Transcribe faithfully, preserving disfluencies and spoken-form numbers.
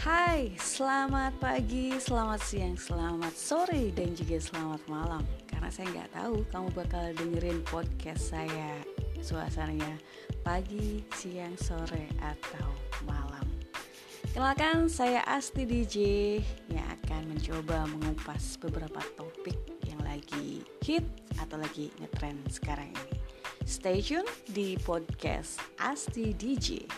Hai, selamat pagi, selamat siang, selamat sore, dan juga selamat malam. Karena saya nggak tahu kamu bakal dengerin podcast saya suasananya pagi, siang, sore, atau malam. Kenalkan, saya Asti D J yang akan mencoba mengupas beberapa topik yang lagi hit atau lagi ngetrend sekarang ini. Stay tune di podcast Asti D J.